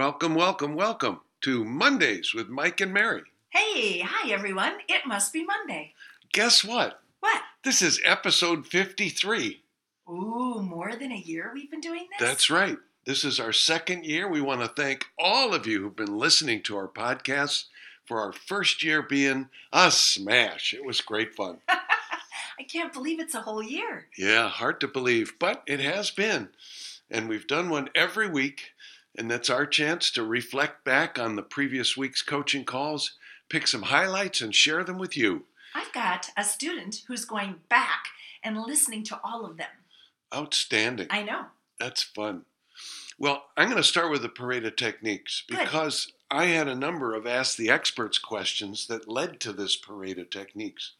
Welcome, welcome, welcome to Mondays with Mike and Mary. Hey, hi everyone. It must be Monday. Guess what? What? This is episode 53. Ooh, more than a year we've been doing this? That's right. This is our second year. We want to thank all of you who've been listening to our podcast for our first year being a smash. It was great fun. I can't believe it's a whole year. Yeah, hard to believe, but it has been. And we've done one every week. And that's our chance to reflect back on the previous week's coaching calls, pick some highlights, and share them with you. I've got a student who's going back and listening to all of them. Outstanding. I know. That's fun. Well, I'm going to start with the Parade of Techniques because I had a number of Ask the Experts questions that led to this Parade of Techniques.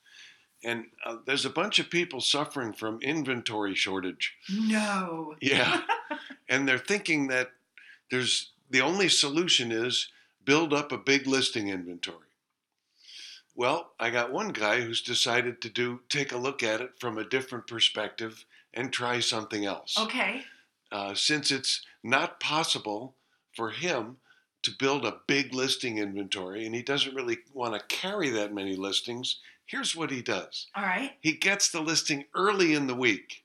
And there's a bunch of people suffering from inventory shortage. No. Yeah. And they're thinking that the only solution is build up a big listing inventory. Well, I got one guy who's decided to take a look at it from a different perspective and try something else. Okay. Since it's not possible for him to build a big listing inventory and he doesn't really want to carry that many listings, here's what he does. All right. He gets the listing early in the week,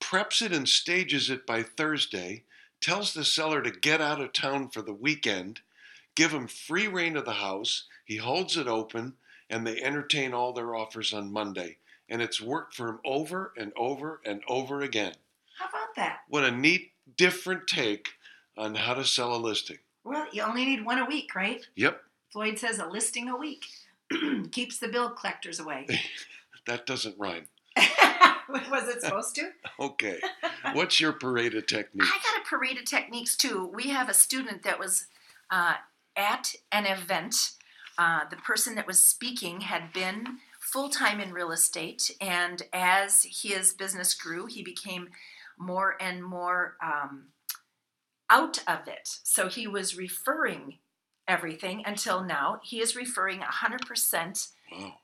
preps it and stages it by Thursday, tells the seller to get out of town for the weekend, give him free rein of the house, he holds it open, and they entertain all their offers on Monday. And it's worked for him over and over and over again. How about that? What a neat, different take on how to sell a listing. Well, you only need one a week, right? Yep. Floyd says a listing a week keeps the bill collectors away. That doesn't rhyme. Was it supposed to? Okay. What's your Parade of Techniques? I got a Parade of Techniques, too. We have a student that was at an event. The person that was speaking had been full-time in real estate, and as his business grew, he became more and more out of it. So he was referring everything until now. He is referring 100%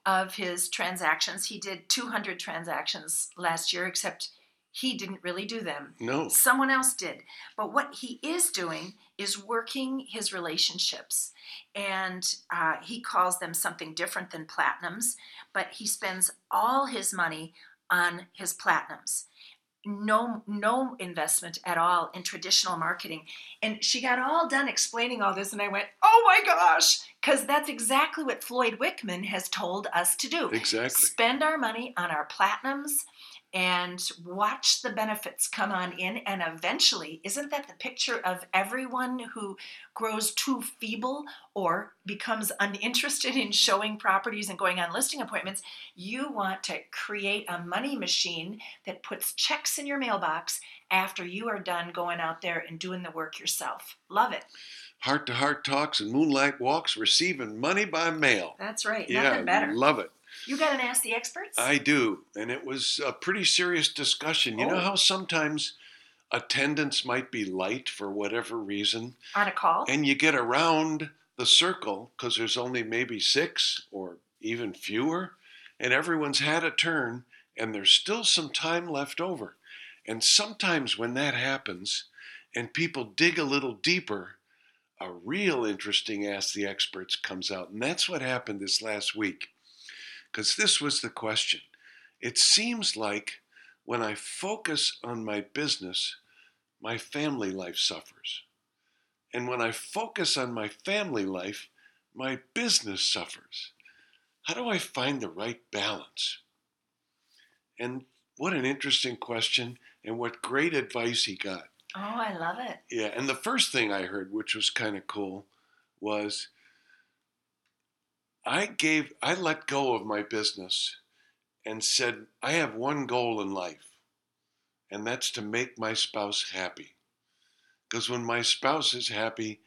of his transactions. He did 200 transactions last year, except he didn't really do them. No. Someone else did. But what he is doing is working his relationships. And he calls them something different than platinums, but he spends all his money on his platinums. No investment at all in traditional marketing. And she got all done explaining all this, and I went, oh my gosh, because that's exactly what Floyd Wickman has told us to do. Exactly. Spend our money on our platinums and watch the benefits come on in. And eventually, isn't that the picture of everyone who grows too feeble or becomes uninterested in showing properties and going on listing appointments? You want to create a money machine that puts checks in your mailbox after you are done going out there and doing the work yourself. Love it. Heart-to-heart talks and moonlight walks, receiving money by mail. That's right. Yeah, nothing better. Love it. You got an Ask the Experts? I do, and it was a pretty serious discussion. You know how sometimes attendance might be light for whatever reason? On a call? And you get around the circle because there's only maybe six or even fewer, and everyone's had a turn, and there's still some time left over. And sometimes when that happens and people dig a little deeper, a real interesting Ask the Experts comes out, and that's what happened this last week. Because this was the question. It seems like when I focus on my business, my family life suffers. And when I focus on my family life, my business suffers. How do I find the right balance? And what an interesting question, and what great advice he got. Oh, I love it. Yeah, and the first thing I heard, which was kind of cool, was I let go of my business and said, I have one goal in life, and that's to make my spouse happy. Because when my spouse is happy,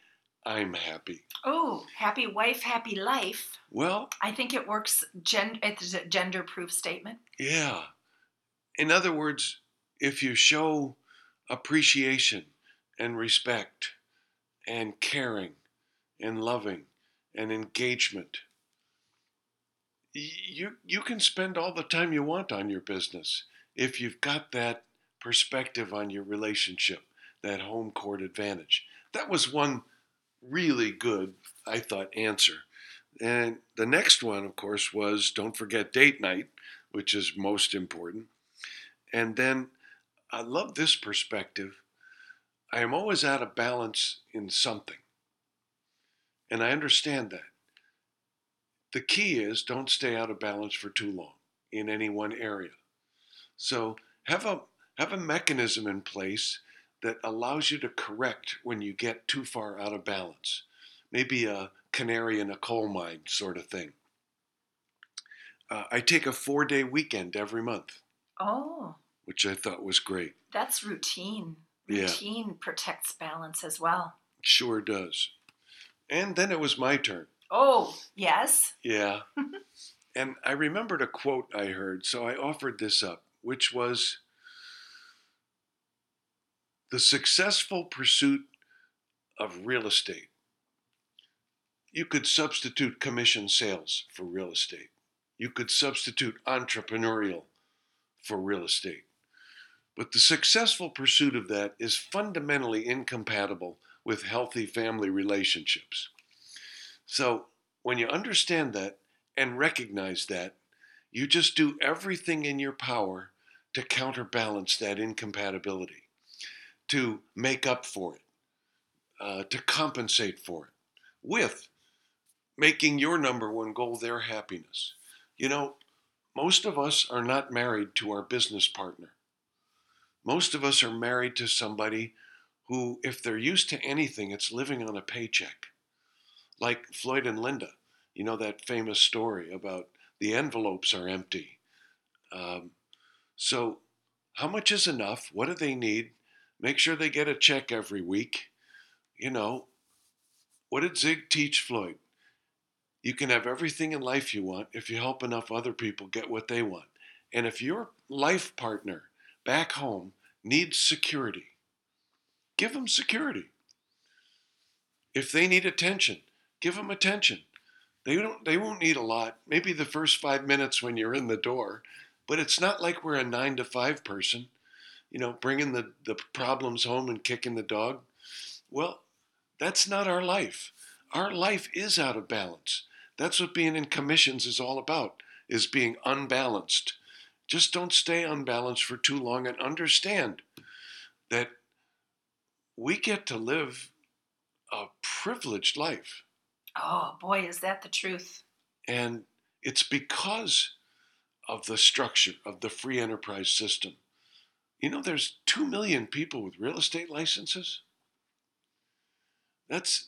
I'm happy. Oh, happy wife, happy life. Well, I think it works. It's a gender-proof statement. Yeah. In other words, if you show appreciation and respect and caring and loving and engagement, you can spend all the time you want on your business if you've got that perspective on your relationship, that home court advantage. That was one really good, I thought, answer. And the next one, of course, was don't forget date night, which is most important. And then I love this perspective. I am always out of balance in something. And I understand that. The key is don't stay out of balance for too long in any one area. So have a mechanism in place that allows you to correct when you get too far out of balance. Maybe a canary in a coal mine sort of thing. I take a 4-day weekend every month. Oh. Which I thought was great. That's routine. Yeah. Routine protects balance as well. Sure does. And then it was my turn. Oh, yes. Yeah. And I remembered a quote I heard, so I offered this up, which was, the successful pursuit of real estate. You could substitute commission sales for real estate. You could substitute entrepreneurial for real estate. But the successful pursuit of that is fundamentally incompatible with healthy family relationships. So when you understand that and recognize that, you just do everything in your power to counterbalance that incompatibility, to make up for it, to compensate for it, with making your number one goal their happiness. You know, most of us are not married to our business partner. Most of us are married to somebody who, if they're used to anything, it's living on a paycheck. Like Floyd and Linda, you know that famous story about the envelopes are empty. So how much is enough? What do they need? Make sure they get a check every week. You know, what did Zig teach Floyd? You can have everything in life you want if you help enough other people get what they want. And if your life partner back home needs security, give them security. If they need attention, give them attention. They won't need a lot. Maybe the first 5 minutes when you're in the door, but it's not like we're a 9-to-5 person. You know, bringing the problems home and kicking the dog. Well, that's not our life. Our life is out of balance. That's what being in commissions is all about, is being unbalanced. Just don't stay unbalanced for too long and understand that we get to live a privileged life. Oh, boy, is that the truth. And it's because of the structure of the free enterprise system. You know, there's 2 million people with real estate licenses. That's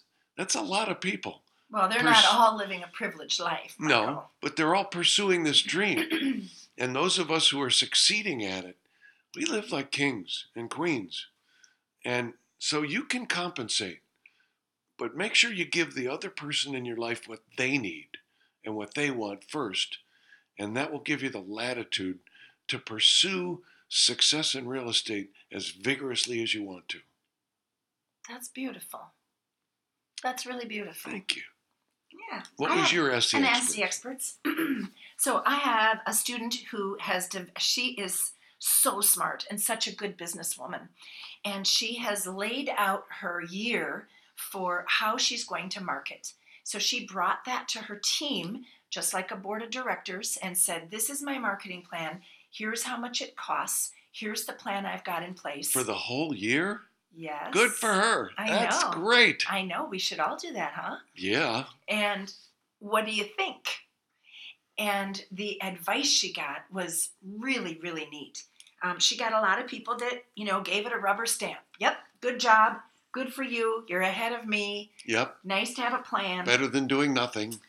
a lot of people. Well, they're not all living a privileged life. Michael. No, but they're all pursuing this dream. And those of us who are succeeding at it, we live like kings and queens. And so you can compensate, but make sure you give the other person in your life what they need and what they want first. And that will give you the latitude to pursue success in real estate as vigorously as you want to. That's beautiful. That's really beautiful. Thank you. Yeah. What was your SC Experts? An SC Experts. So I have a student who she is so smart and such a good businesswoman. And she has laid out her year for how she's going to market. So she brought that to her team, just like a board of directors, and said, this is my marketing plan. Here's how much it costs. Here's the plan I've got in place. For the whole year? Yes. Good for her. That's great. I know. We should all do that, huh? Yeah. And what do you think? And the advice she got was really, really neat. She got a lot of people that, you know, gave it a rubber stamp. Yep. Good job. Good for you. You're ahead of me. Yep. Nice to have a plan. Better than doing nothing.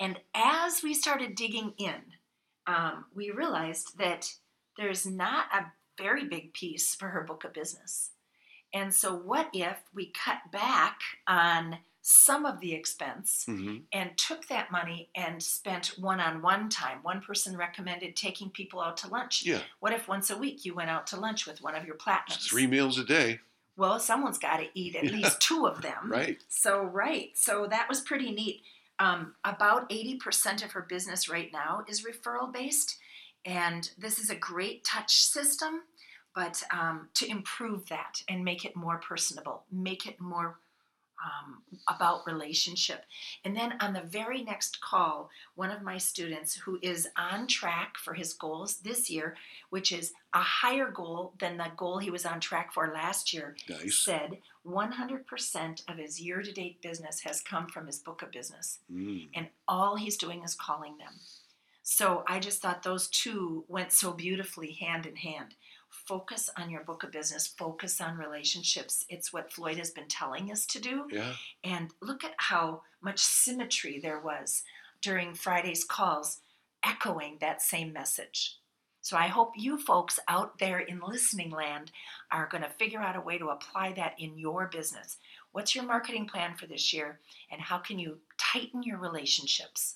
And as we started digging in, we realized that there's not a very big piece for her book of business. And so what if we cut back on some of the expense and took that money and spent one-on-one time? One person recommended taking people out to lunch. Yeah. What if once a week you went out to lunch with one of your platinums? 3 meals a day. Well, someone's got to eat at least 2 of them. Right. So that was pretty neat. About 80% of her business right now is referral-based, and this is a great touch system, but to improve that and make it more personable, make it more about relationship. And then on the very next call, one of my students who is on track for his goals this year, which is a higher goal than the goal he was on track for last year, nice, said 100% of his year-to-date business has come from his book of business. Mm. And all he's doing is calling them. So I just thought those two went so beautifully hand in hand. Focus on your book of business. Focus on relationships. It's what Floyd has been telling us to do. Yeah. And look at how much symmetry there was during Friday's calls echoing that same message. So I hope you folks out there in listening land are going to figure out a way to apply that in your business. What's your marketing plan for this year, and how can you tighten your relationships?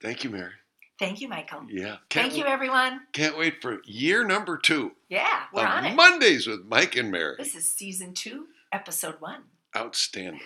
Thank you, Mary. Thank you, Michael. Yeah. Thank you, everyone. Can't wait for year number 2. Yeah, we're on it. Mondays with Mike and Mary. This is season 2, episode 1. Outstanding.